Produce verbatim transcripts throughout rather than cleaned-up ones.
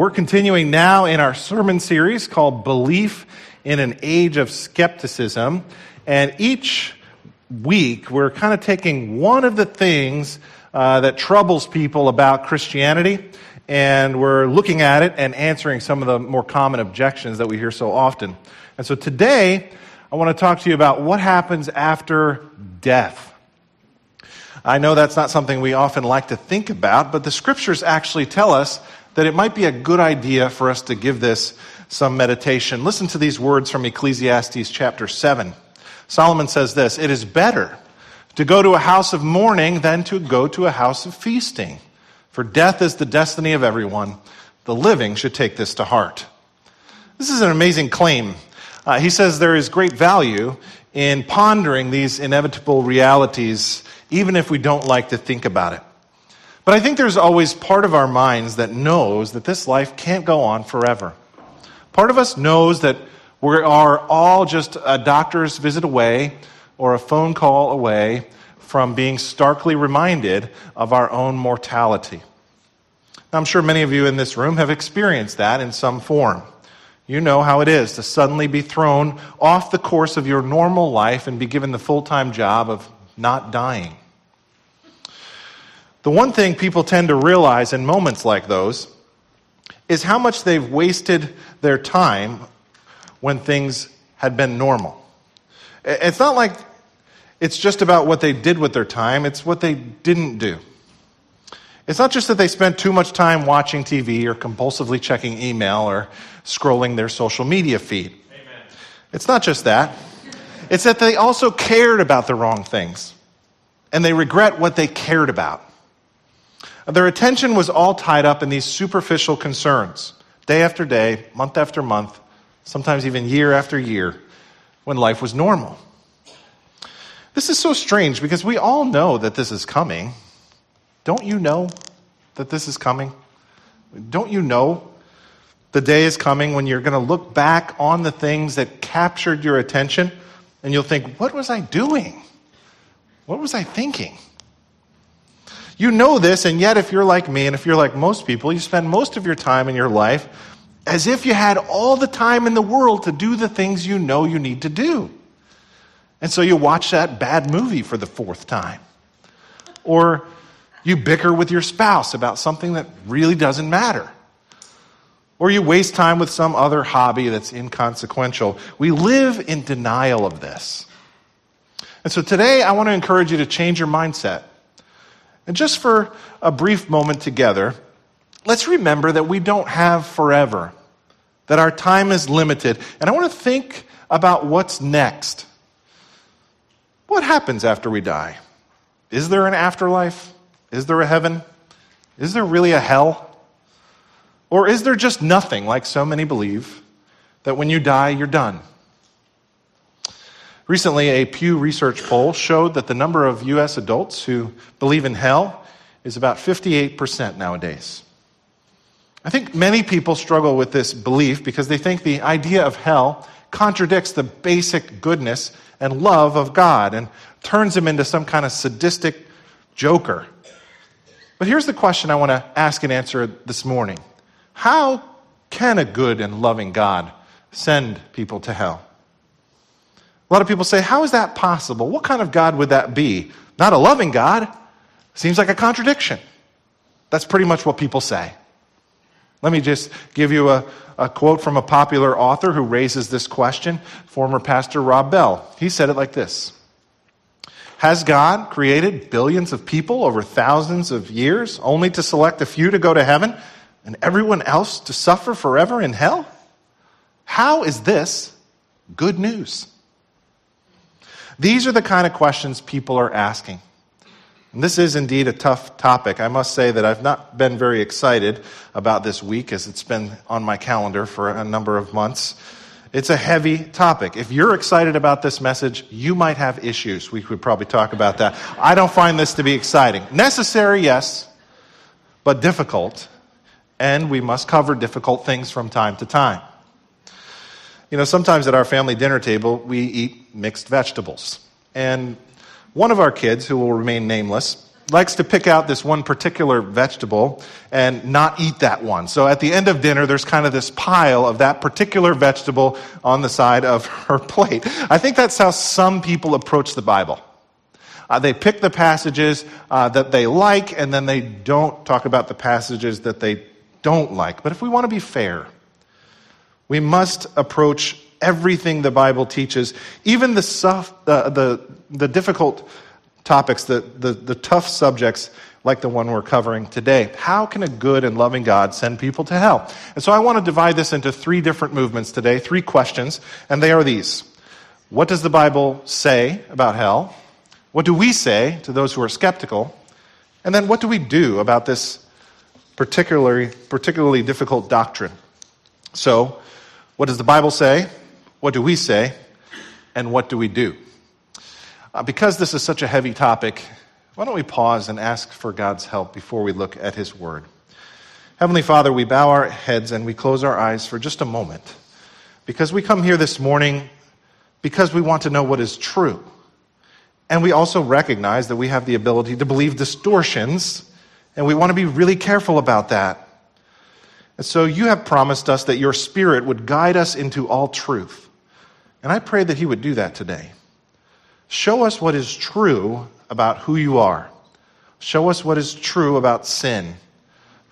We're continuing now in our sermon series called Belief in an Age of Skepticism. And each week, we're kind of taking one of the things uh, that troubles people about Christianity, and we're looking at it and answering some of the more common objections that we hear so often. And so today, I want to talk to you about what happens after death. I know that's not something we often like to think about, but the scriptures actually tell us that it might be a good idea for us to give this some meditation. Listen to these words from Ecclesiastes chapter seven. Solomon says this, "It is better to go to a house of mourning than to go to a house of feasting. For death is the destiny of everyone. The living should take this to heart." This is an amazing claim. Uh, he says there is great value in pondering these inevitable realities, even if we don't like to think about it. But I think there's always part of our minds that knows that this life can't go on forever. Part of us knows that we are all just a doctor's visit away or a phone call away from being starkly reminded of our own mortality. Now, I'm sure many of you in this room have experienced that in some form. You know how it is to suddenly be thrown off the course of your normal life and be given the full-time job of not dying. The one thing people tend to realize in moments like those is how much they've wasted their time when things had been normal. It's not like it's just about what they did with their time, it's what they didn't do. It's not just that they spent too much time watching T V or compulsively checking email or scrolling their social media feed. Amen. It's not just that. It's that they also cared about the wrong things, and they regret what they cared about. Their attention was all tied up in these superficial concerns, day after day, month after month, sometimes even year after year, when life was normal. This is so strange because we all know that this is coming. Don't you know that this is coming? Don't you know the day is coming when you're going to look back on the things that captured your attention? And you'll think, what was I doing? What was I thinking? You know this, and yet if you're like me, and if you're like most people, you spend most of your time in your life as if you had all the time in the world to do the things you know you need to do. And so you watch that bad movie for the fourth time. Or you bicker with your spouse about something that really doesn't matter. Or you waste time with some other hobby that's inconsequential. We live in denial of this. And so today, I want to encourage you to change your mindset. And just for a brief moment together, let's remember that we don't have forever, that our time is limited. And I want to think about what's next. What happens after we die? Is there an afterlife? Is there a heaven? Is there really a hell? Or is there just nothing, like so many believe, that when you die, you're done? Recently, a Pew Research poll showed that the number of U S adults who believe in hell is about fifty-eight percent nowadays. I think many people struggle with this belief because they think the idea of hell contradicts the basic goodness and love of God and turns him into some kind of sadistic joker. But here's the question I want to ask and answer this morning. How can a good and loving God send people to hell? A lot of people say, how is that possible? What kind of God would that be? Not a loving God. Seems like a contradiction. That's pretty much what people say. Let me just give you a, a quote from a popular author who raises this question, former pastor Rob Bell. He said it like this. Has God created billions of people over thousands of years only to select a few to go to heaven? And everyone else to suffer forever in hell? How is this good news? These are the kind of questions people are asking. And this is indeed a tough topic. I must say that I've not been very excited about this week as it's been on my calendar for a number of months. It's a heavy topic. If you're excited about this message, you might have issues. We could probably talk about that. I don't find this to be exciting. Necessary, yes, but difficult. And we must cover difficult things from time to time. You know, sometimes at our family dinner table, we eat mixed vegetables. And one of our kids, who will remain nameless, likes to pick out this one particular vegetable and not eat that one. So at the end of dinner, there's kind of this pile of that particular vegetable on the side of her plate. I think that's how some people approach the Bible. Uh, they pick the passages uh, that they like, and then they don't talk about the passages that they don't like. But if we want to be fair, we must approach everything the Bible teaches, even the soft, uh, the the difficult topics, the, the, the tough subjects like the one we're covering today. How can a good and loving God send people to hell? And so I want to divide this into three different movements today, three questions, and they are these. What does the Bible say about hell? What do we say to those who are skeptical? And then what do we do about this particularly, particularly difficult doctrine? So what does the Bible say? What do we say? And what do we do? Uh, because this is such a heavy topic, why don't we pause and ask for God's help before we look at his word. Heavenly Father, we bow our heads and we close our eyes for just a moment, because we come here this morning because we want to know what is true. And we also recognize that we have the ability to believe distortions, and we want to be really careful about that. And so you have promised us that your Spirit would guide us into all truth. And I pray that he would do that today. Show us what is true about who you are. Show us what is true about sin.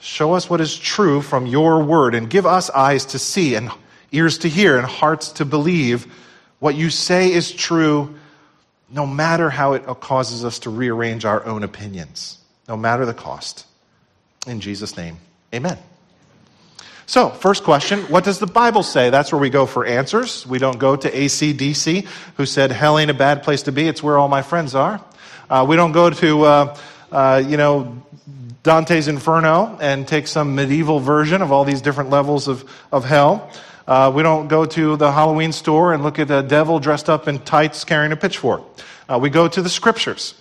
Show us what is true from your word, and give us eyes to see and ears to hear and hearts to believe what you say is true, no matter how it causes us to rearrange our own opinions, no matter the cost. In Jesus' name, amen. So, first question, what does the Bible say? That's where we go for answers. We don't go to A C D C, who said, hell ain't a bad place to be, it's where all my friends are. Uh, we don't go to, uh, uh, you know, Dante's Inferno and take some medieval version of all these different levels of, of hell. Uh, we don't go to the Halloween store and look at a devil dressed up in tights carrying a pitchfork. Uh, we go to the scriptures.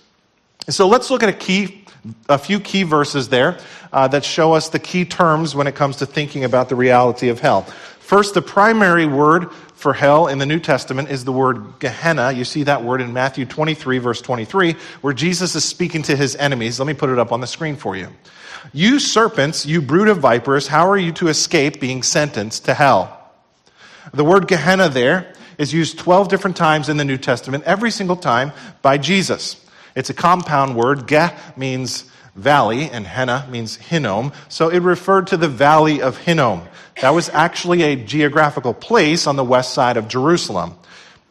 And so let's look at a key, a few key verses there uh, that show us the key terms when it comes to thinking about the reality of hell. First, the primary word for hell in the New Testament is the word Gehenna. You see that word in Matthew twenty-three, verse twenty-three, where Jesus is speaking to his enemies. Let me put it up on the screen for you. You serpents, you brood of vipers, how are you to escape being sentenced to hell? The word Gehenna there is used twelve different times in the New Testament, every single time by Jesus. It's a compound word. Geh means valley, and Henna means Hinnom. So it referred to the valley of Hinnom. That was actually a geographical place on the west side of Jerusalem.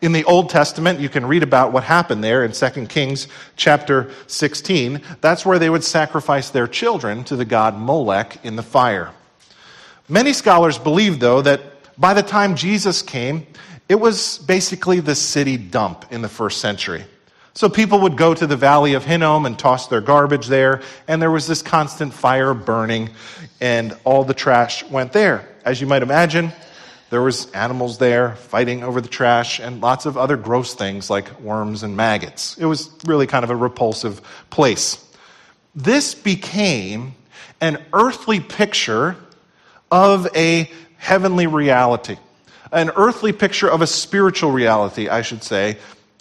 In the Old Testament, you can read about what happened there in Second Kings chapter sixteen. That's where they would sacrifice their children to the god Molech in the fire. Many scholars believe, though, that by the time Jesus came, it was basically the city dump in the first century. So people would go to the valley of Hinnom and toss their garbage there, and there was this constant fire burning, and all the trash went there. As you might imagine, there was animals there fighting over the trash and lots of other gross things like worms and maggots. It was really kind of a repulsive place. This became an earthly picture of a heavenly reality, an earthly picture of a spiritual reality, I should say,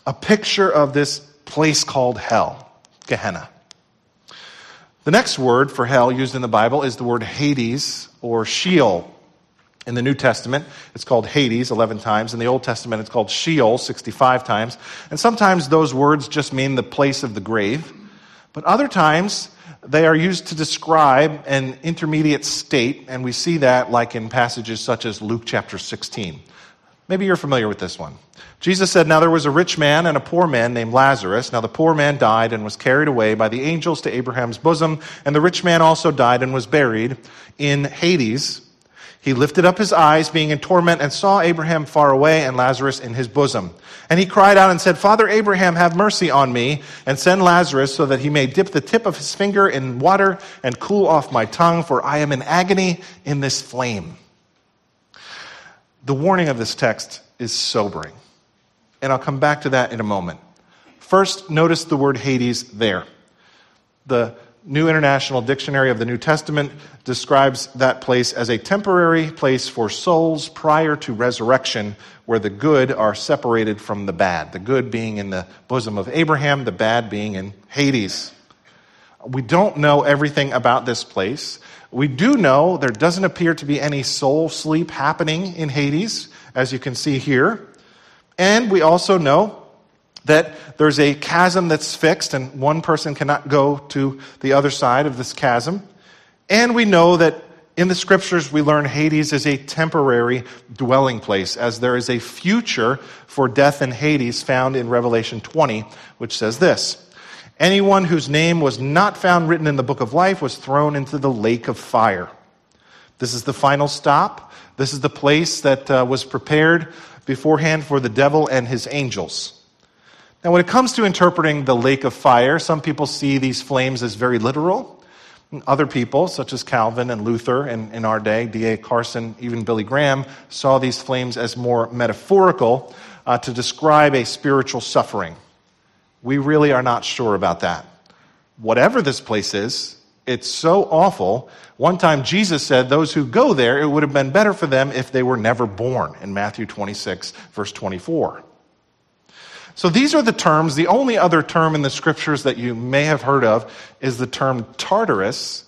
a picture of this place called hell, Gehenna. The next word for hell used in the Bible is the word Hades or Sheol. In the New Testament, it's called Hades eleven times. In the Old Testament, it's called Sheol sixty-five times. And sometimes those words just mean the place of the grave. But other times, they are used to describe an intermediate state, and we see that like in passages such as Luke chapter sixteen. Maybe you're familiar with this one. Jesus said, now there was a rich man and a poor man named Lazarus. Now the poor man died and was carried away by the angels to Abraham's bosom, and the rich man also died and was buried in Hades. He lifted up his eyes, being in torment, and saw Abraham far away and Lazarus in his bosom. And he cried out and said, Father Abraham, have mercy on me, and send Lazarus so that he may dip the tip of his finger in water and cool off my tongue, for I am in agony in this flame. The warning of this text is sobering, and I'll come back to that in a moment. First, notice the word Hades there. The New International Dictionary of the New Testament describes that place as a temporary place for souls prior to resurrection, where the good are separated from the bad. The good being in the bosom of Abraham, the bad being in Hades. We don't know everything about this place. We do know there doesn't appear to be any soul sleep happening in Hades, as you can see here. And we also know that there's a chasm that's fixed, and one person cannot go to the other side of this chasm. And we know that in the scriptures we learn Hades is a temporary dwelling place, as there is a future for death in Hades found in Revelation twenty, which says this: anyone whose name was not found written in the book of life was thrown into the lake of fire. This is the final stop. This is the place that uh, was prepared beforehand for the devil and his angels. Now, when it comes to interpreting the lake of fire, some people see these flames as very literal. And other people, such as Calvin and Luther in, in our day, D A Carson, even Billy Graham, saw these flames as more metaphorical uh, to describe a spiritual suffering. We really are not sure about that. Whatever this place is, it's so awful. One time Jesus said those who go there, it would have been better for them if they were never born, in Matthew twenty-six, verse twenty-four. So these are the terms. The only other term in the scriptures that you may have heard of is the term Tartarus,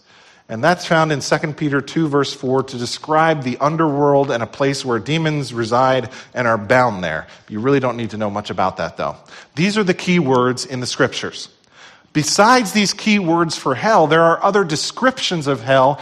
and that's found in Second Peter two, verse four, to describe the underworld and a place where demons reside and are bound there. You really don't need to know much about that, though. These are the key words in the scriptures. Besides these key words for hell, there are other descriptions of hell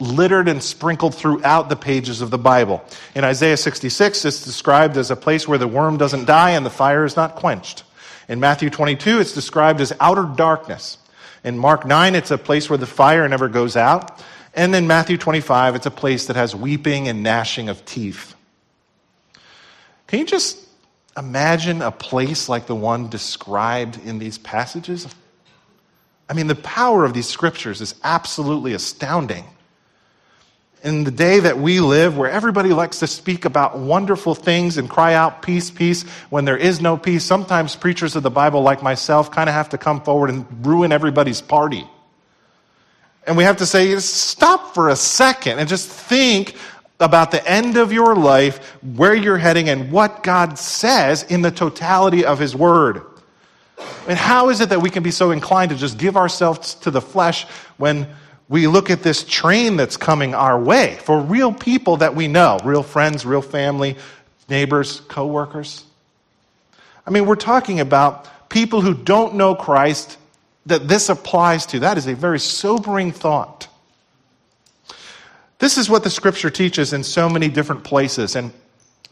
littered and sprinkled throughout the pages of the Bible. In Isaiah sixty-six, it's described as a place where the worm doesn't die and the fire is not quenched. In Matthew twenty-two, it's described as outer darkness. In Mark nine, it's a place where the fire never goes out. And in Matthew twenty-five, it's a place that has weeping and gnashing of teeth. Can you just imagine a place like the one described in these passages? I mean, the power of these scriptures is absolutely astounding. In the day that we live, where everybody likes to speak about wonderful things and cry out, peace, peace, when there is no peace, sometimes preachers of the Bible like myself kind of have to come forward and ruin everybody's party. And we have to say, stop for a second and just think about the end of your life, where you're heading, and what God says in the totality of his word. And how is it that we can be so inclined to just give ourselves to the flesh when we look at this train that's coming our way for real people that we know, real friends, real family, neighbors, coworkers? I mean, we're talking about people who don't know Christ that this applies to. That is a very sobering thought. This is what the scripture teaches in so many different places, and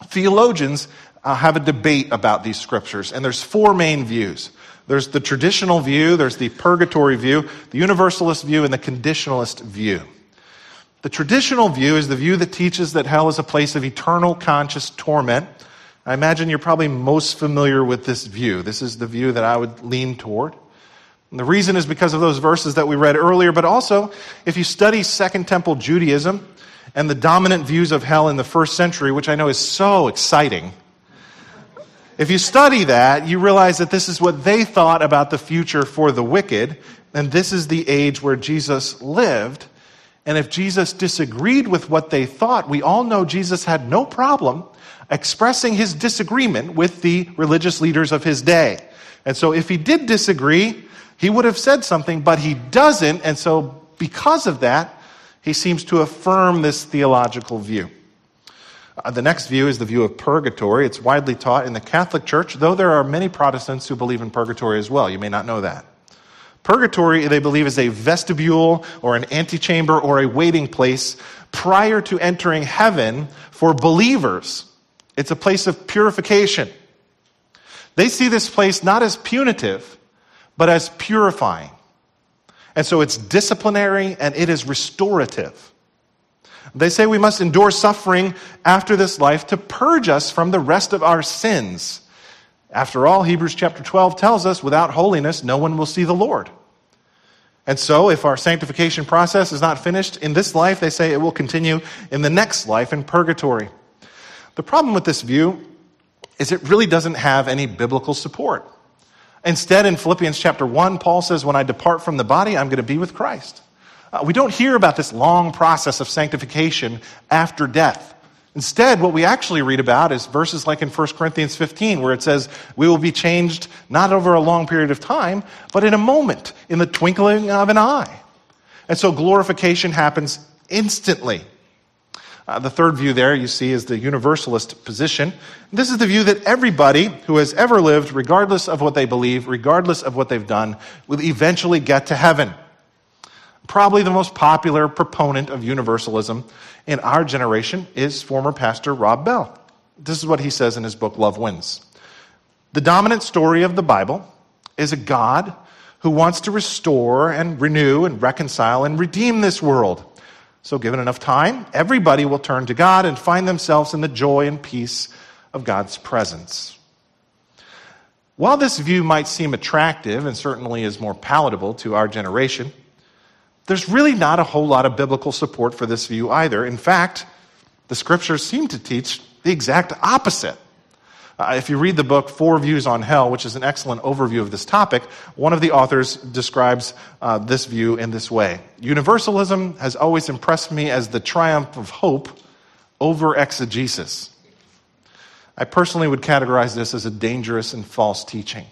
theologians uh, have a debate about these scriptures, and there's four main views. There's the traditional view, there's the purgatory view, the universalist view, and the conditionalist view. The traditional view is the view that teaches that hell is a place of eternal conscious torment. I imagine you're probably most familiar with this view. This is the view that I would lean toward. And the reason is because of those verses that we read earlier, but also if you study Second Temple Judaism and the dominant views of hell in the first century, which I know is so exciting, if you study that, you realize that this is what they thought about the future for the wicked, and this is the age where Jesus lived. And if Jesus disagreed with what they thought, we all know Jesus had no problem expressing his disagreement with the religious leaders of his day. And so if he did disagree, he would have said something, but he doesn't, and so because of that, he seems to affirm this theological view. The next view is the view of purgatory. It's widely taught in the Catholic Church, though there are many Protestants who believe in purgatory as well. You may not know that. Purgatory, they believe, is a vestibule or an antechamber or a waiting place prior to entering heaven for believers. It's a place of purification. They see this place not as punitive, but as purifying. And so it's disciplinary and it is restorative. They say we must endure suffering after this life to purge us from the rest of our sins. After all, Hebrews chapter twelve tells us, without holiness, no one will see the Lord. And so if our sanctification process is not finished in this life, they say it will continue in the next life in purgatory. The problem with this view is it really doesn't have any biblical support. Instead, in Philippians chapter one, Paul says, when I depart from the body, I'm going to be with Christ. Uh, we don't hear about this long process of sanctification after death. Instead, what we actually read about is verses like in First Corinthians fifteen, where it says, we will be changed not over a long period of time, but in a moment, in the twinkling of an eye. And so glorification happens instantly. Uh, the third view there you see is the universalist position. This is the view that everybody who has ever lived, regardless of what they believe, regardless of what they've done, will eventually get to heaven. Probably the most popular proponent of universalism in our generation is former pastor Rob Bell. This is what he says in his book, Love Wins. The dominant story of the Bible is a God who wants to restore and renew and reconcile and redeem this world. So given enough time, everybody will turn to God and find themselves in the joy and peace of God's presence. While this view might seem attractive and certainly is more palatable to our generation, there's really not a whole lot of biblical support for this view either. In fact, the scriptures seem to teach the exact opposite. Uh, if you read the book Four Views on Hell, which is an excellent overview of this topic, one of the authors describes uh, this view in this way. Universalism has always impressed me as the triumph of hope over exegesis. I personally would categorize this as a dangerous and false teaching.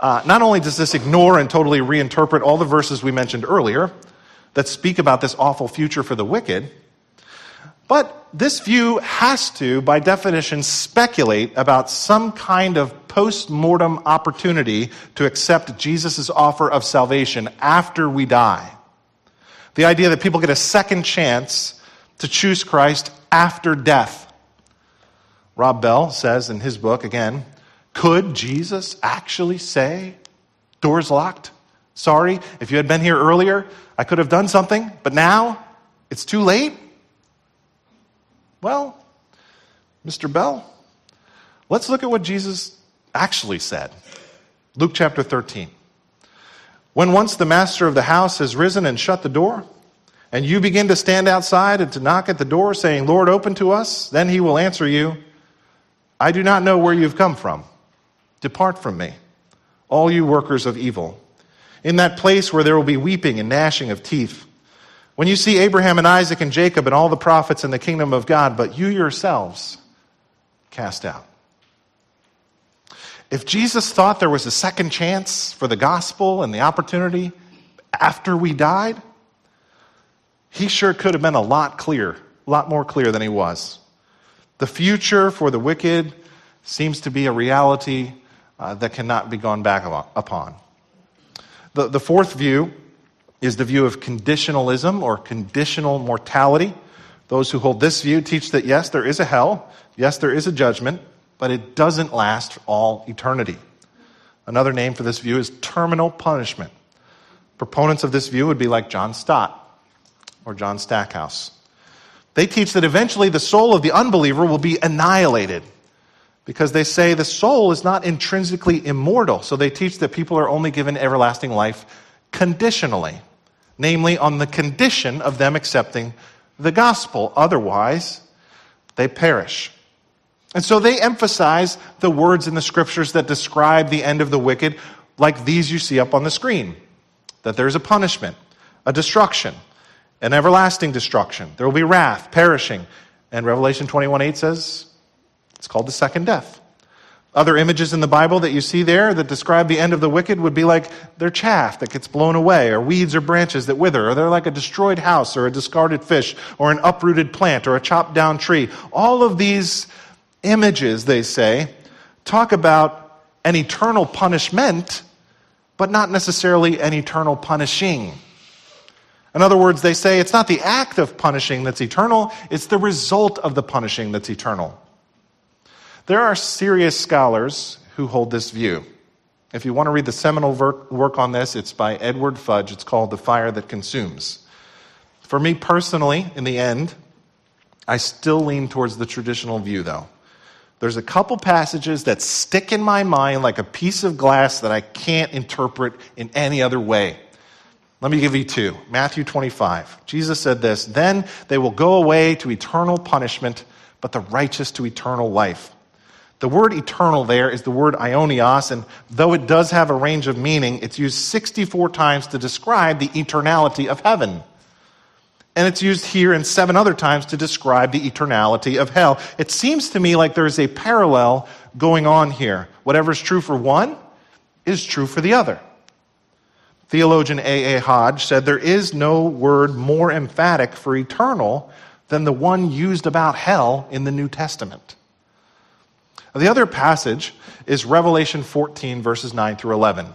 Uh, not only does this ignore and totally reinterpret all the verses we mentioned earlier that speak about this awful future for the wicked, but this view has to, by definition, speculate about some kind of post-mortem opportunity to accept Jesus' offer of salvation after we die. The idea that people get a second chance to choose Christ after death. Rob Bell says in his book, again, could Jesus actually say, doors locked? Sorry, if you had been here earlier, I could have done something, but now it's too late? Well, Mister Bell, let's look at what Jesus actually said. Luke chapter thirteen. When once the master of the house has risen and shut the door, and you begin to stand outside and to knock at the door, saying, Lord, open to us, then he will answer you, I do not know where you've come from. Depart from me, all you workers of evil, in that place where there will be weeping and gnashing of teeth. When you see Abraham and Isaac and Jacob and all the prophets in the kingdom of God, but you yourselves cast out. If Jesus thought there was a second chance for the gospel and the opportunity after we died, he sure could have been a lot clearer, a lot more clear than he was. The future for the wicked seems to be a reality uh, that cannot be gone back upon. The, the fourth view is the view of conditionalism or conditional mortality. Those who hold this view teach that, yes, there is a hell, yes, there is a judgment, but it doesn't last all eternity. Another name for this view is terminal punishment. Proponents of this view would be like John Stott or John Stackhouse. They teach that eventually the soul of the unbeliever will be annihilated because they say the soul is not intrinsically immortal. So they teach that people are only given everlasting life conditionally. Namely, on the condition of them accepting the gospel. Otherwise, they perish. And so they emphasize the words in the scriptures that describe the end of the wicked, like these you see up on the screen. That there's a punishment, a destruction, an everlasting destruction. There will be wrath, perishing. And Revelation twenty-one eight says, it's called the second death. Other images in the Bible that you see there that describe the end of the wicked would be like their chaff that gets blown away, or weeds or branches that wither, or they're like a destroyed house, or a discarded fish, or an uprooted plant, or a chopped down tree. All of these images, they say, talk about an eternal punishment, but not necessarily an eternal punishing. In other words, they say it's not the act of punishing that's eternal, it's the result of the punishing that's eternal. There are serious scholars who hold this view. If you want to read the seminal work on this, it's by Edward Fudge. It's called The Fire That Consumes. For me personally, in the end, I still lean towards the traditional view, though. There's a couple passages that stick in my mind like a piece of glass that I can't interpret in any other way. Let me give you two. Matthew twenty-five. Jesus said this, then they will go away to eternal punishment, but the righteous to eternal life. The word eternal there is the word aionios, and though it does have a range of meaning, it's used sixty-four times to describe the eternality of heaven. And it's used here and seven other times to describe the eternality of hell. It seems to me like there is a parallel going on here. Whatever is true for one is true for the other. Theologian A A Hodge said, there is no word more emphatic for eternal than the one used about hell in the New Testament. The other passage is Revelation fourteen, verses nine through eleven.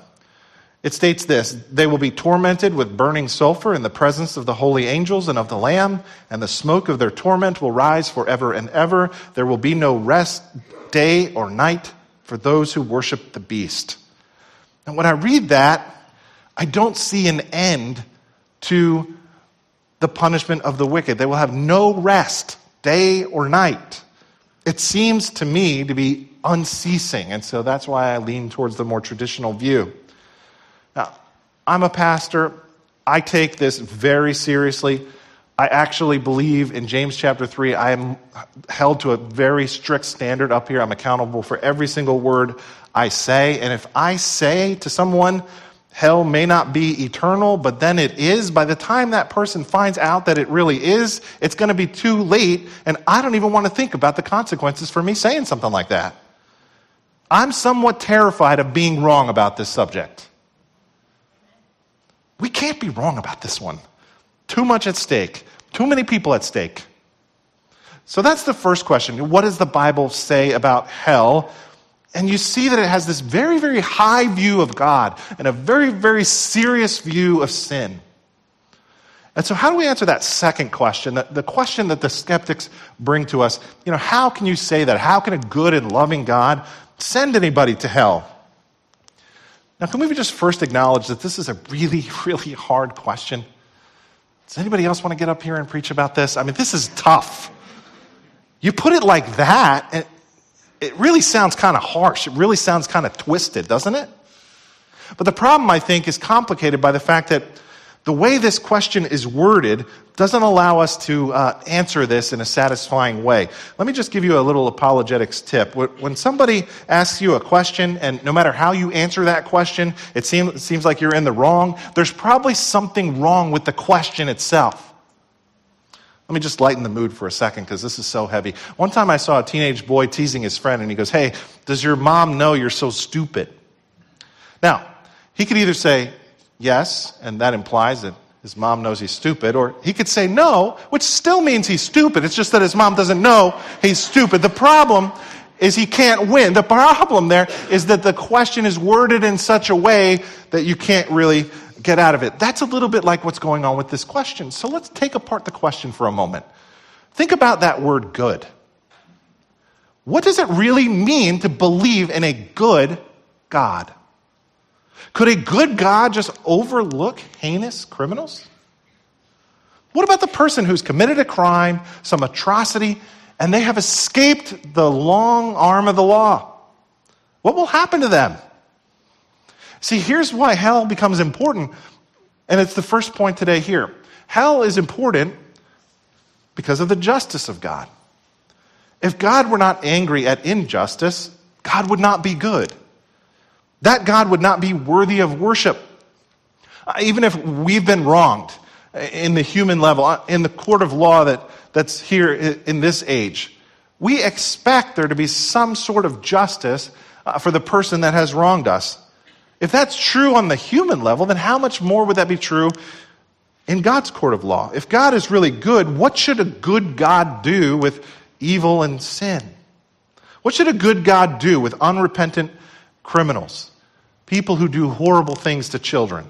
It states this, they will be tormented with burning sulfur in the presence of the holy angels and of the Lamb, and the smoke of their torment will rise forever and ever. There will be no rest day or night for those who worship the beast. And when I read that, I don't see an end to the punishment of the wicked. They will have no rest day or night. It seems to me to be unceasing, and so that's why I lean towards the more traditional view. Now, I'm a pastor. I take this very seriously. I actually believe in James chapter three, I am held to a very strict standard up here. I'm accountable for every single word I say. And if I say to someone, hell may not be eternal, but then it is, by the time that person finds out that it really is, it's going to be too late. And I don't even want to think about the consequences for me saying something like that. I'm somewhat terrified of being wrong about this subject. We can't be wrong about this one. Too much at stake. Too many people at stake. So that's the first question. What does the Bible say about hell? And you see that it has this very, very high view of God and a very, very serious view of sin. And so how do we answer that second question, the question that the skeptics bring to us? You know, how can you say that? How can a good and loving God send anybody to hell? Now, can we just first acknowledge that this is a really, really hard question? Does anybody else want to get up here and preach about this? I mean, this is tough. You put it like that, and it really sounds kind of harsh. It really sounds kind of twisted, doesn't it? But the problem, I think, is complicated by the fact that the way this question is worded doesn't allow us to uh, answer this in a satisfying way. Let me just give you a little apologetics tip. When somebody asks you a question, and no matter how you answer that question, it seems, it seems like you're in the wrong, there's probably something wrong with the question itself. Let me just lighten the mood for a second, because this is so heavy. One time I saw a teenage boy teasing his friend, and he goes, hey, does your mom know you're so stupid? Now, he could either say, yes, and that implies that his mom knows he's stupid, or he could say no, which still means he's stupid. It's just that his mom doesn't know he's stupid. The problem is he can't win. The problem there is that the question is worded in such a way that you can't really get out of it. That's a little bit like what's going on with this question. So let's take apart the question for a moment. Think about that word good. What does it really mean to believe in a good God? Could a good God just overlook heinous criminals? What about the person who's committed a crime, some atrocity, and they have escaped the long arm of the law? What will happen to them? See, here's why hell becomes important, and it's the first point today here. Hell is important because of the justice of God. If God were not angry at injustice, God would not be good. That God would not be worthy of worship. Even if we've been wronged in the human level, in the court of law that, that's here in this age, we expect there to be some sort of justice for the person that has wronged us. If that's true on the human level, then how much more would that be true in God's court of law? If God is really good, what should a good God do with evil and sin? What should a good God do with unrepentant criminals, people who do horrible things to children,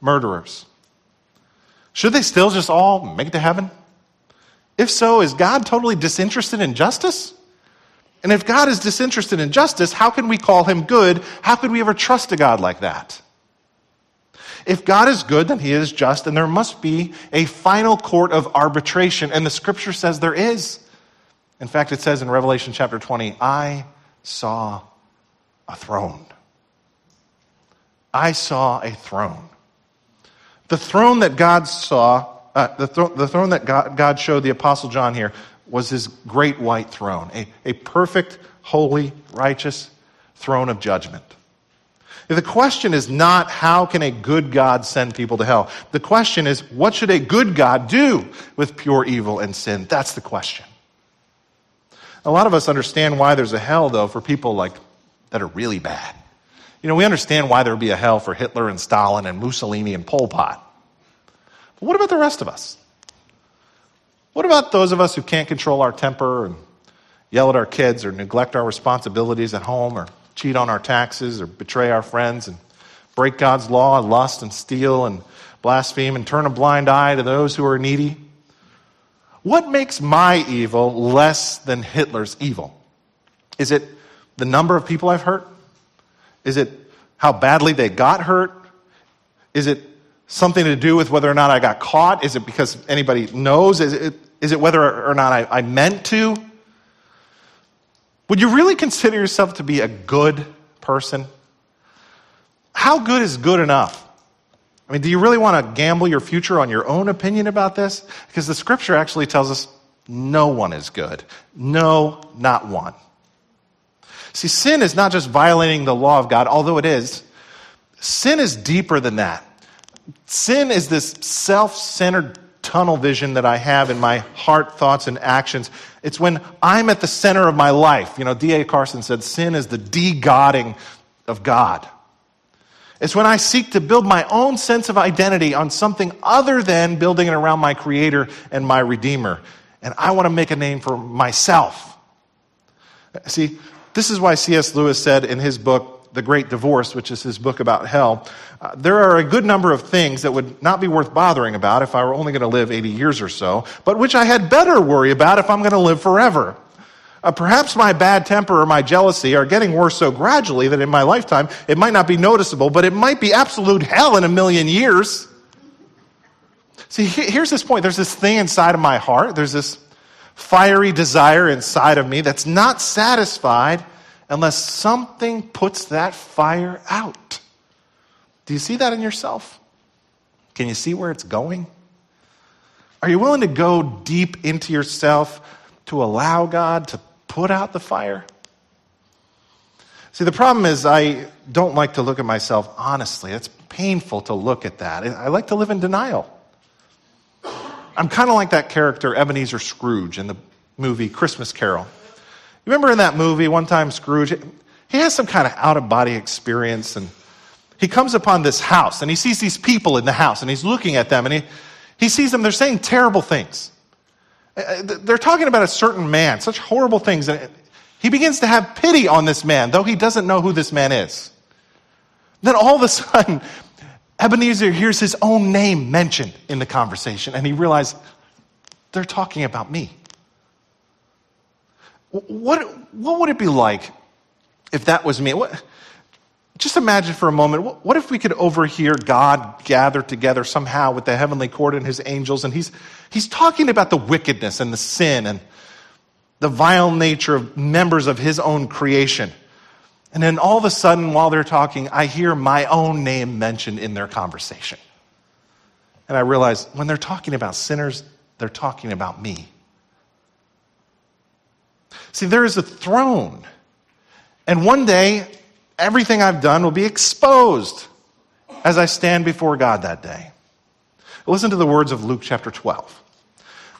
murderers? Should they still just all make it to heaven? If so, is God totally disinterested in justice? And if God is disinterested in justice, how can we call him good? How could we ever trust a God like that? If God is good, then he is just, and there must be a final court of arbitration, and the scripture says there is. In fact, it says in Revelation chapter twenty, I saw a throne. I saw a throne. The throne that God saw, uh, the, thro- the throne that God, God showed the Apostle John here was his great white throne, a, a perfect, holy, righteous throne of judgment. The question is not how can a good God send people to hell. The question is, what should a good God do with pure evil and sin? That's the question. A lot of us understand why there's a hell, though, for people like that are really bad. You know, we understand why there would be a hell for Hitler and Stalin and Mussolini and Pol Pot. But what about the rest of us? What about those of us who can't control our temper and yell at our kids or neglect our responsibilities at home or cheat on our taxes or betray our friends and break God's law and lust and steal and blaspheme and turn a blind eye to those who are needy? What makes my evil less than Hitler's evil? Is it the number of people I've hurt? Is it how badly they got hurt? Is it something to do with whether or not I got caught? Is it because anybody knows? Is it, is it whether or not I, I meant to? Would you really consider yourself to be a good person? How good is good enough? I mean, do you really want to gamble your future on your own opinion about this? Because the scripture actually tells us no one is good. No, not one. See, sin is not just violating the law of God, although it is. Sin is deeper than that. Sin is this self-centered tunnel vision that I have in my heart, thoughts, and actions. It's when I'm at the center of my life. You know, D A Carson said, sin is the de-godding of God. It's when I seek to build my own sense of identity on something other than building it around my Creator and my Redeemer. And I want to make a name for myself. See, this is why C S Lewis said in his book, The Great Divorce, which is his book about hell, uh, there are a good number of things that would not be worth bothering about if I were only going to live eighty years or so, but which I had better worry about if I'm going to live forever. Uh, perhaps my bad temper or my jealousy are getting worse so gradually that in my lifetime it might not be noticeable, but it might be absolute hell in a million years. See, here's this point. There's this thing inside of my heart. There's this fiery desire inside of me that's not satisfied unless something puts that fire out. Do you see that in yourself? Can you see where it's going? Are you willing to go deep into yourself to allow God to put out the fire? See, the problem is I don't like to look at myself honestly. It's painful to look at that. I like to live in denial. I'm kind of like that character, Ebenezer Scrooge, in the movie Christmas Carol. You remember in that movie, one time Scrooge, he has some kind of out-of-body experience, and he comes upon this house, and he sees these people in the house, and he's looking at them, and he, he sees them, they're saying terrible things. They're talking about a certain man, such horrible things, and he begins to have pity on this man, though he doesn't know who this man is. Then all of a sudden, Ebenezer hears his own name mentioned in the conversation, and he realized they're talking about me. What, what would it be like if that was me? What, just imagine for a moment, what, what if we could overhear God gathered together somehow with the heavenly court and his angels, and he's, he's talking about the wickedness and the sin and the vile nature of members of his own creation. And then all of a sudden, while they're talking, I hear my own name mentioned in their conversation. And I realize when they're talking about sinners, they're talking about me. See, there is a throne. And one day, everything I've done will be exposed as I stand before God that day. Listen to the words of Luke chapter twelve.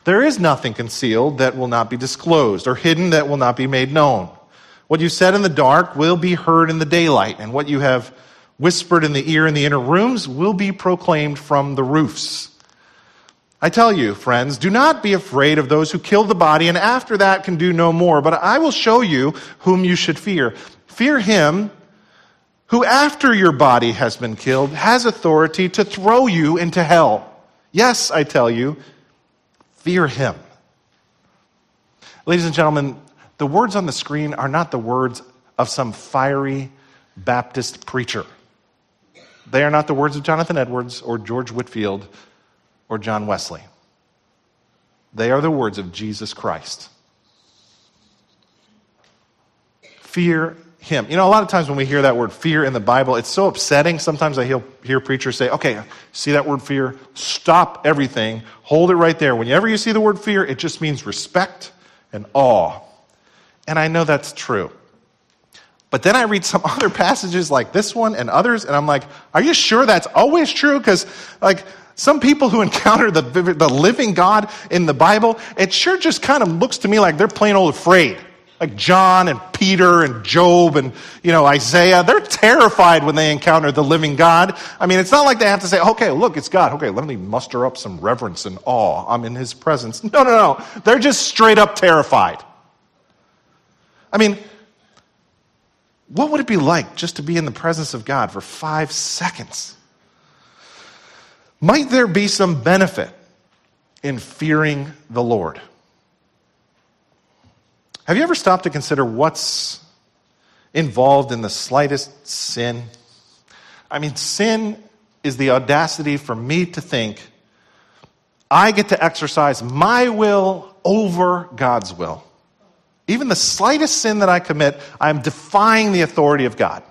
There is nothing concealed that will not be disclosed, or hidden that will not be made known. What you said in the dark will be heard in the daylight, and what you have whispered in the ear in the inner rooms will be proclaimed from the roofs. I tell you, friends, do not be afraid of those who kill the body, and after that can do no more, but I will show you whom you should fear. Fear him who, after your body has been killed, has authority to throw you into hell. Yes, I tell you, fear him. Ladies and gentlemen, the words on the screen are not the words of some fiery Baptist preacher. They are not the words of Jonathan Edwards or George Whitefield or John Wesley. They are the words of Jesus Christ. Fear him. You know, a lot of times when we hear that word fear in the Bible, it's so upsetting. Sometimes I hear, hear preachers say, okay, see that word fear? Stop everything. Hold it right there. Whenever you see the word fear, it just means respect and awe. And I know that's true. But then I read some other passages like this one and others, and I'm like, are you sure that's always true? Because like some people who encounter the, the living God in the Bible, it sure just kind of looks to me like they're plain old afraid. Like John and Peter and Job and, you know, Isaiah, they're terrified when they encounter the living God. I mean, it's not like they have to say, okay, look, it's God. Okay, let me muster up some reverence and awe. I'm in his presence. No, no, no. They're just straight up terrified. I mean, what would it be like just to be in the presence of God for five seconds? Might there be some benefit in fearing the Lord? Have you ever stopped to consider what's involved in the slightest sin? I mean, sin is the audacity for me to think I get to exercise my will over God's will. Even the slightest sin that I commit, I'm defying the authority of God.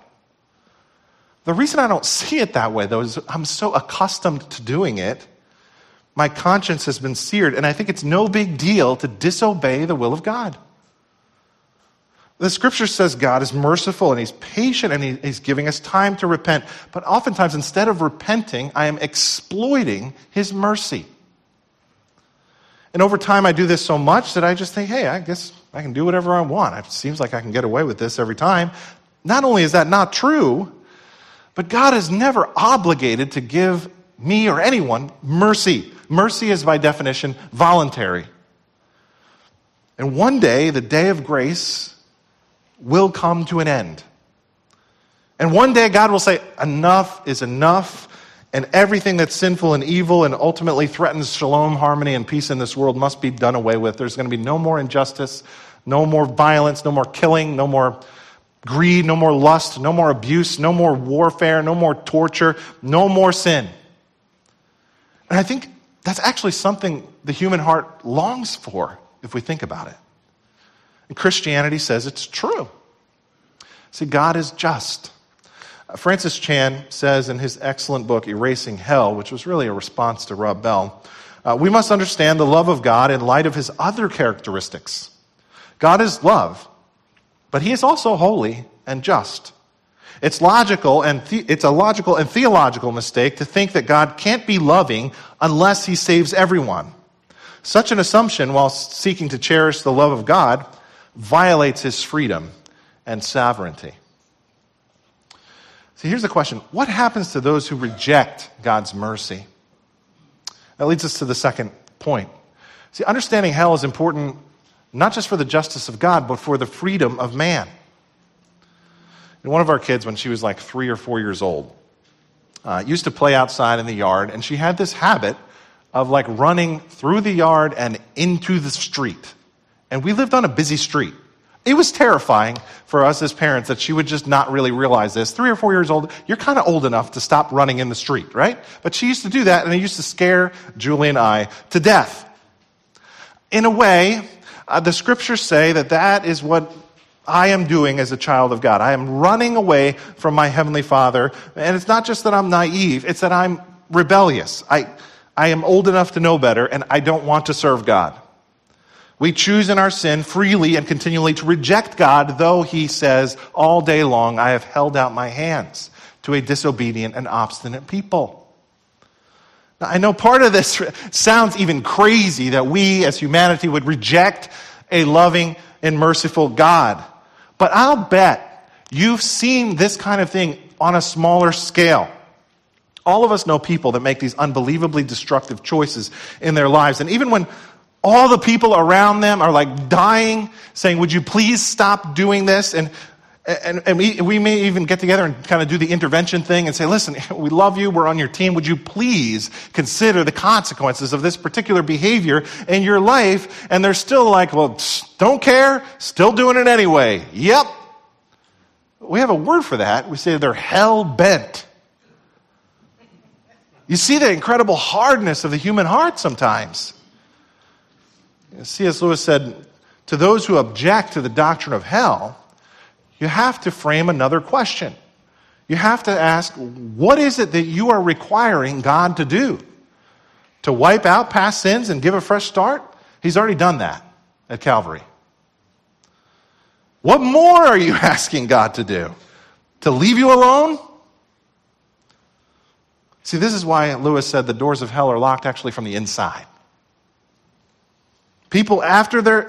The reason I don't see it that way, though, is I'm so accustomed to doing it. My conscience has been seared, and I think it's no big deal to disobey the will of God. The scripture says God is merciful and he's patient and he, he's giving us time to repent. But oftentimes, instead of repenting, I am exploiting his mercy. And over time, I do this so much that I just think, hey, I guess I can do whatever I want. It seems like I can get away with this every time. Not only is that not true, but God is never obligated to give me or anyone mercy. Mercy is, by definition, voluntary. And one day, the day of grace will come to an end. And one day God will say, enough is enough, and everything that's sinful and evil and ultimately threatens shalom, harmony, and peace in this world must be done away with. There's going to be no more injustice, no more violence, no more killing, no more greed, no more lust, no more abuse, no more warfare, no more torture, no more sin. And I think that's actually something the human heart longs for if we think about it. And Christianity says it's true. See, God is just. Francis Chan says in his excellent book, Erasing Hell, which was really a response to Rob Bell, uh, we must understand the love of God in light of his other characteristics. God is love, but he is also holy and just. It's logical and the- it's a logical and theological mistake to think that God can't be loving unless he saves everyone. Such an assumption, while seeking to cherish the love of God, violates his freedom and sovereignty. So here's the question. What happens to those who reject God's mercy? That leads us to the second point. See, understanding hell is important not just for the justice of God, but for the freedom of man. And one of our kids, when she was like three or four years old, uh, used to play outside in the yard, and she had this habit of like running through the yard and into the street. And we lived on a busy street. It was terrifying for us as parents that she would just not really realize this. Three or four years old, you're kind of old enough to stop running in the street, right? But she used to do that, and it used to scare Julie and I to death. In a way, uh, the scriptures say that that is what I am doing as a child of God. I am running away from my Heavenly Father, and it's not just that I'm naive, it's that I'm rebellious. I, I am old enough to know better, and I don't want to serve God. We choose in our sin freely and continually to reject God, though he says, all day long, I have held out my hands to a disobedient and obstinate people. Now, I know part of this sounds even crazy that we as humanity would reject a loving and merciful God. But I'll bet you've seen this kind of thing on a smaller scale. All of us know people that make these unbelievably destructive choices in their lives. And even when all the people around them are like dying, saying, would you please stop doing this? And and, and we, we may even get together and kind of do the intervention thing and say, listen, we love you, we're on your team. Would you please consider the consequences of this particular behavior in your life? And they're still like, well, psst, don't care, still doing it anyway. Yep. We have a word for that. We say they're hell-bent. You see the incredible hardness of the human heart sometimes. C S Lewis said, to those who object to the doctrine of hell, you have to frame another question. You have to ask, what is it that you are requiring God to do? To wipe out past sins and give a fresh start? He's already done that at Calvary. What more are you asking God to do? To leave you alone? See, this is why Lewis said the doors of hell are locked actually from the inside. People after they're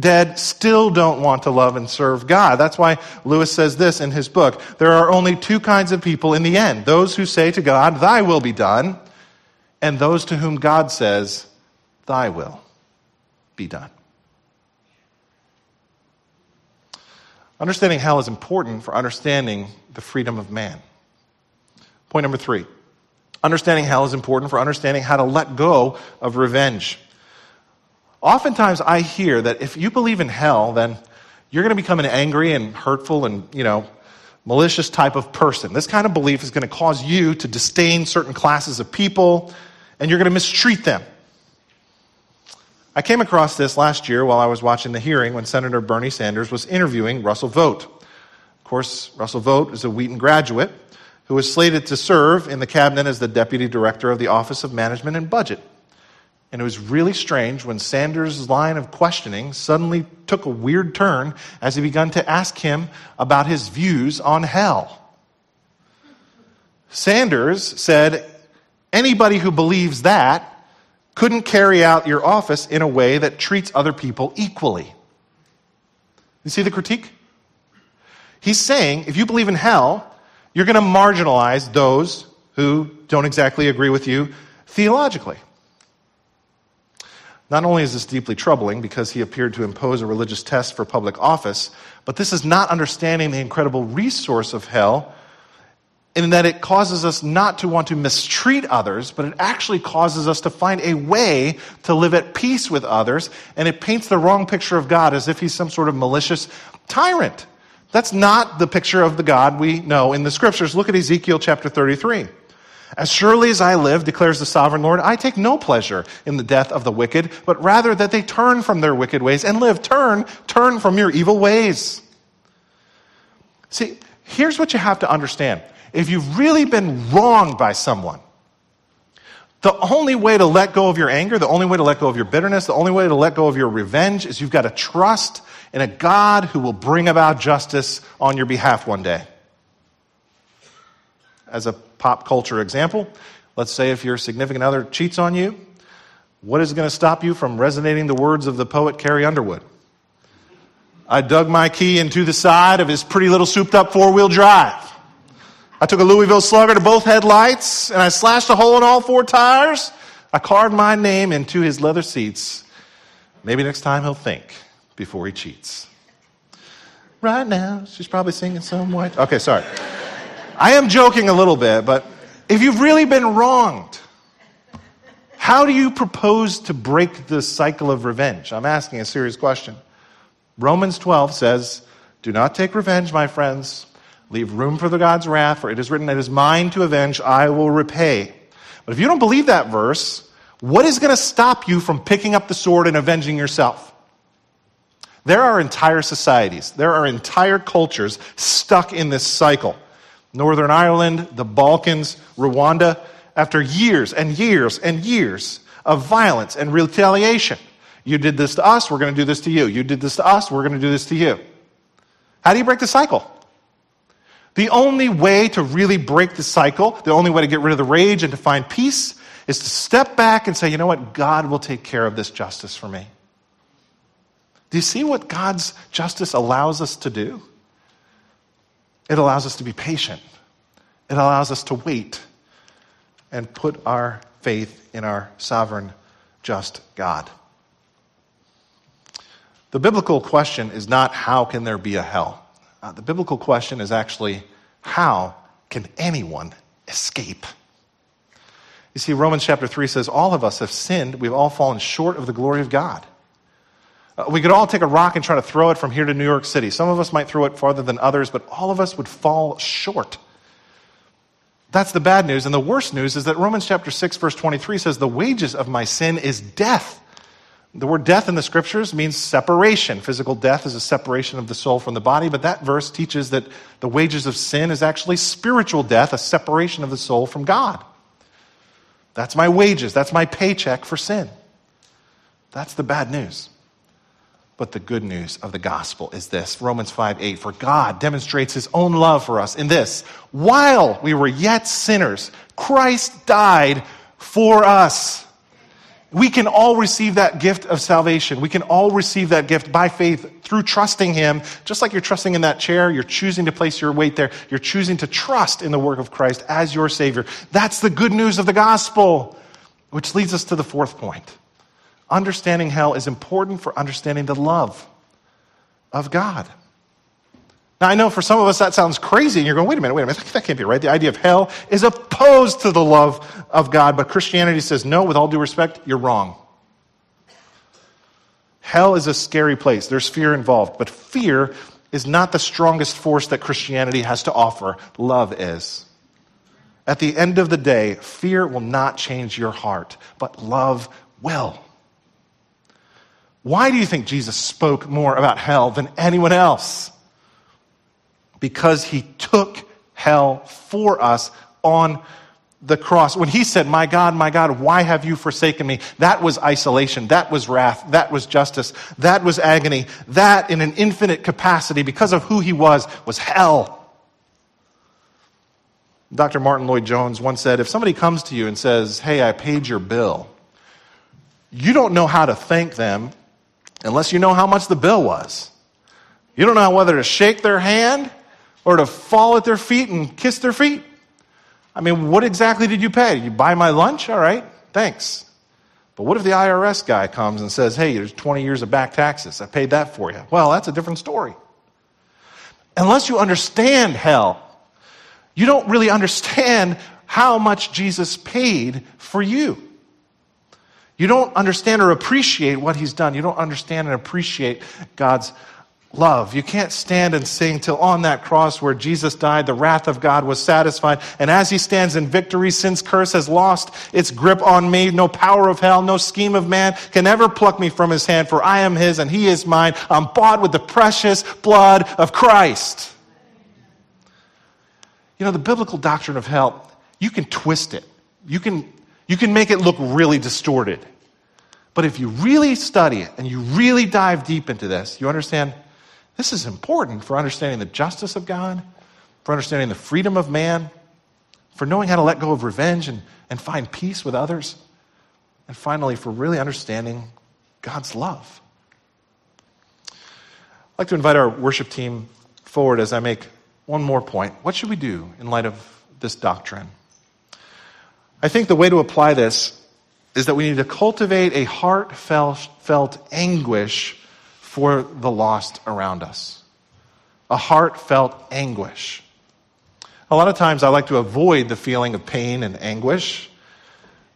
dead still don't want to love and serve God. That's why Lewis says this in his book. There are only two kinds of people in the end. Those who say to God, thy will be done. And those to whom God says, thy will be done. Understanding hell is important for understanding the freedom of man. Point number three. Understanding hell is important for understanding how to let go of revenge. Oftentimes I hear that if you believe in hell, then you're going to become an angry and hurtful and, you know, malicious type of person. This kind of belief is going to cause you to disdain certain classes of people, and you're going to mistreat them. I came across this last year while I was watching the hearing when Senator Bernie Sanders was interviewing Russell Vought. Of course, Russell Vought is a Wheaton graduate who was slated to serve in the cabinet as the deputy director of the Office of Management and Budget. And it was really strange when Sanders' line of questioning suddenly took a weird turn as he began to ask him about his views on hell. Sanders said, anybody who believes that couldn't carry out your office in a way that treats other people equally. You see the critique? He's saying, if you believe in hell, you're going to marginalize those who don't exactly agree with you theologically. Not only is this deeply troubling because he appeared to impose a religious test for public office, but this is not understanding the incredible resource of hell in that it causes us not to want to mistreat others, but it actually causes us to find a way to live at peace with others, and it paints the wrong picture of God as if he's some sort of malicious tyrant. That's not the picture of the God we know in the scriptures. Look at Ezekiel chapter thirty-three. As surely as I live, declares the sovereign Lord, I take no pleasure in the death of the wicked, but rather that they turn from their wicked ways and live. Turn, turn from your evil ways. See, here's what you have to understand. If you've really been wronged by someone, the only way to let go of your anger, the only way to let go of your bitterness, the only way to let go of your revenge is you've got to trust in a God who will bring about justice on your behalf one day. As a pop culture example, let's say if your significant other cheats on you, what is going to stop you from resonating the words of the poet Carrie Underwood? I dug my key into the side of his pretty little souped-up four-wheel drive. I took a Louisville Slugger to both headlights, and I slashed a hole in all four tires. I carved my name into his leather seats. Maybe next time he'll think before he cheats. Right now, she's probably singing some white. Okay, sorry. I am joking a little bit, but if you've really been wronged, how do you propose to break the cycle of revenge? I'm asking a serious question. Romans twelve says, do not take revenge, my friends. Leave room for the God's wrath, for it is written, it is mine to avenge, I will repay. But if you don't believe that verse, what is going to stop you from picking up the sword and avenging yourself? There are entire societies, there are entire cultures stuck in this cycle. Northern Ireland, the Balkans, Rwanda, after years and years and years of violence and retaliation. You did this to us, we're going to do this to you. You did this to us, we're going to do this to you. How do you break the cycle? The only way to really break the cycle, the only way to get rid of the rage and to find peace is to step back and say, you know what, God will take care of this justice for me. Do you see what God's justice allows us to do? It allows us to be patient. It allows us to wait and put our faith in our sovereign, just God. The biblical question is not how can there be a hell? Uh, the biblical question is actually, how can anyone escape? You see, Romans chapter three says, all of us have sinned. We've all fallen short of the glory of God. Uh, we could all take a rock and try to throw it from here to New York City. Some of us might throw it farther than others, but all of us would fall short. That's the bad news. And the worst news is that Romans chapter six, verse twenty-three says, the wages of my sin is death. The word death in the scriptures means separation. Physical death is a separation of the soul from the body, but that verse teaches that the wages of sin is actually spiritual death, a separation of the soul from God. That's my wages. That's my paycheck for sin. That's the bad news. But the good news of the gospel is this. Romans five eight, for God demonstrates his own love for us in this: while we were yet sinners, Christ died for us. We can all receive that gift of salvation. We can all receive that gift by faith through trusting him. Just like you're trusting in that chair, you're choosing to place your weight there. You're choosing to trust in the work of Christ as your Savior. That's the good news of the gospel, which leads us to the fourth point. Understanding hell is important for understanding the love of God. Now, I know for some of us that sounds crazy, and you're going, wait a minute, wait a minute, that can't be right. The idea of hell is opposed to the love of God, but Christianity says, no, with all due respect, you're wrong. Hell is a scary place. There's fear involved, but fear is not the strongest force that Christianity has to offer. Love is. At the end of the day, fear will not change your heart, but love will. Why do you think Jesus spoke more about hell than anyone else? Because he took hell for us on the cross. When he said, my God, my God, why have you forsaken me? That was isolation. That was wrath. That was justice. That was agony. That, in an infinite capacity, because of who he was, was hell. Doctor Martin Lloyd-Jones once said, if somebody comes to you and says, hey, I paid your bill, you don't know how to thank them unless you know how much the bill was. You don't know whether to shake their hand or to fall at their feet and kiss their feet. I mean, what exactly did you pay? You buy my lunch? All right, thanks. But what if the I R S guy comes and says, hey, there's twenty years of back taxes. I paid that for you. Well, that's a different story. Unless you understand hell, you don't really understand how much Jesus paid for you. You don't understand or appreciate what he's done. You don't understand and appreciate God's love. You can't stand and sing till on that cross where Jesus died, the wrath of God was satisfied. And as he stands in victory, sin's curse has lost its grip on me. No power of hell, no scheme of man can ever pluck me from his hand, for I am his and he is mine. I'm bought with the precious blood of Christ. You know, the biblical doctrine of hell, you can twist it. You can You can make it look really distorted. But if you really study it and you really dive deep into this, you understand this is important for understanding the justice of God, for understanding the freedom of man, for knowing how to let go of revenge and, and find peace with others, and finally, for really understanding God's love. I'd like to invite our worship team forward as I make one more point. What should we do in light of this doctrine? I think the way to apply this is that we need to cultivate a heartfelt anguish for the lost around us. A heartfelt anguish. A lot of times I like to avoid the feeling of pain and anguish.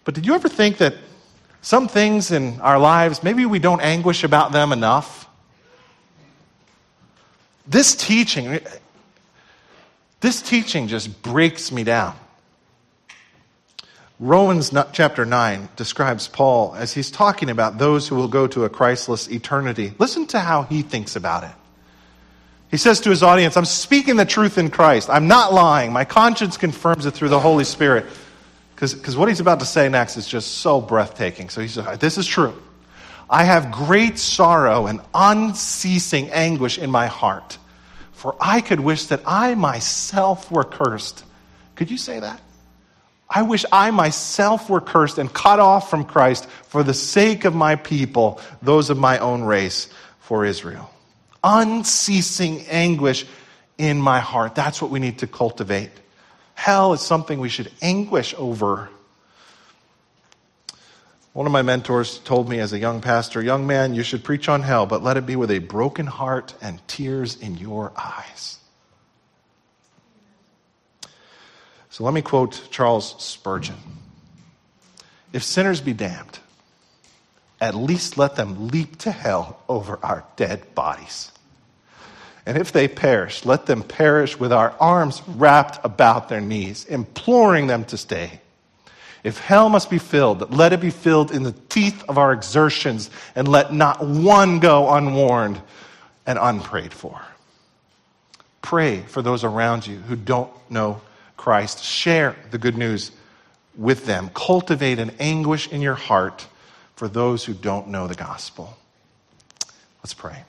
But did you ever think that some things in our lives, maybe we don't anguish about them enough? This teaching, this teaching just breaks me down. Romans chapter nine describes Paul as he's talking about those who will go to a Christless eternity. Listen to how he thinks about it. He says to his audience, I'm speaking the truth in Christ. I'm not lying. My conscience confirms it through the Holy Spirit. Because what he's about to say next is just so breathtaking. So he says, this is true. I have great sorrow and unceasing anguish in my heart, for I could wish that I myself were cursed. Could you say that? I wish I myself were cursed and cut off from Christ for the sake of my people, those of my own race, for Israel. Unceasing anguish in my heart. That's what we need to cultivate. Hell is something we should anguish over. One of my mentors told me as a young pastor, young man, you should preach on hell, but let it be with a broken heart and tears in your eyes. So let me quote Charles Spurgeon. If sinners be damned, at least let them leap to hell over our dead bodies. And if they perish, let them perish with our arms wrapped about their knees, imploring them to stay. If hell must be filled, let it be filled in the teeth of our exertions, and let not one go unwarned and unprayed for. Pray for those around you who don't know Christ. Share the good news with them. Cultivate an anguish in your heart for those who don't know the gospel. Let's pray.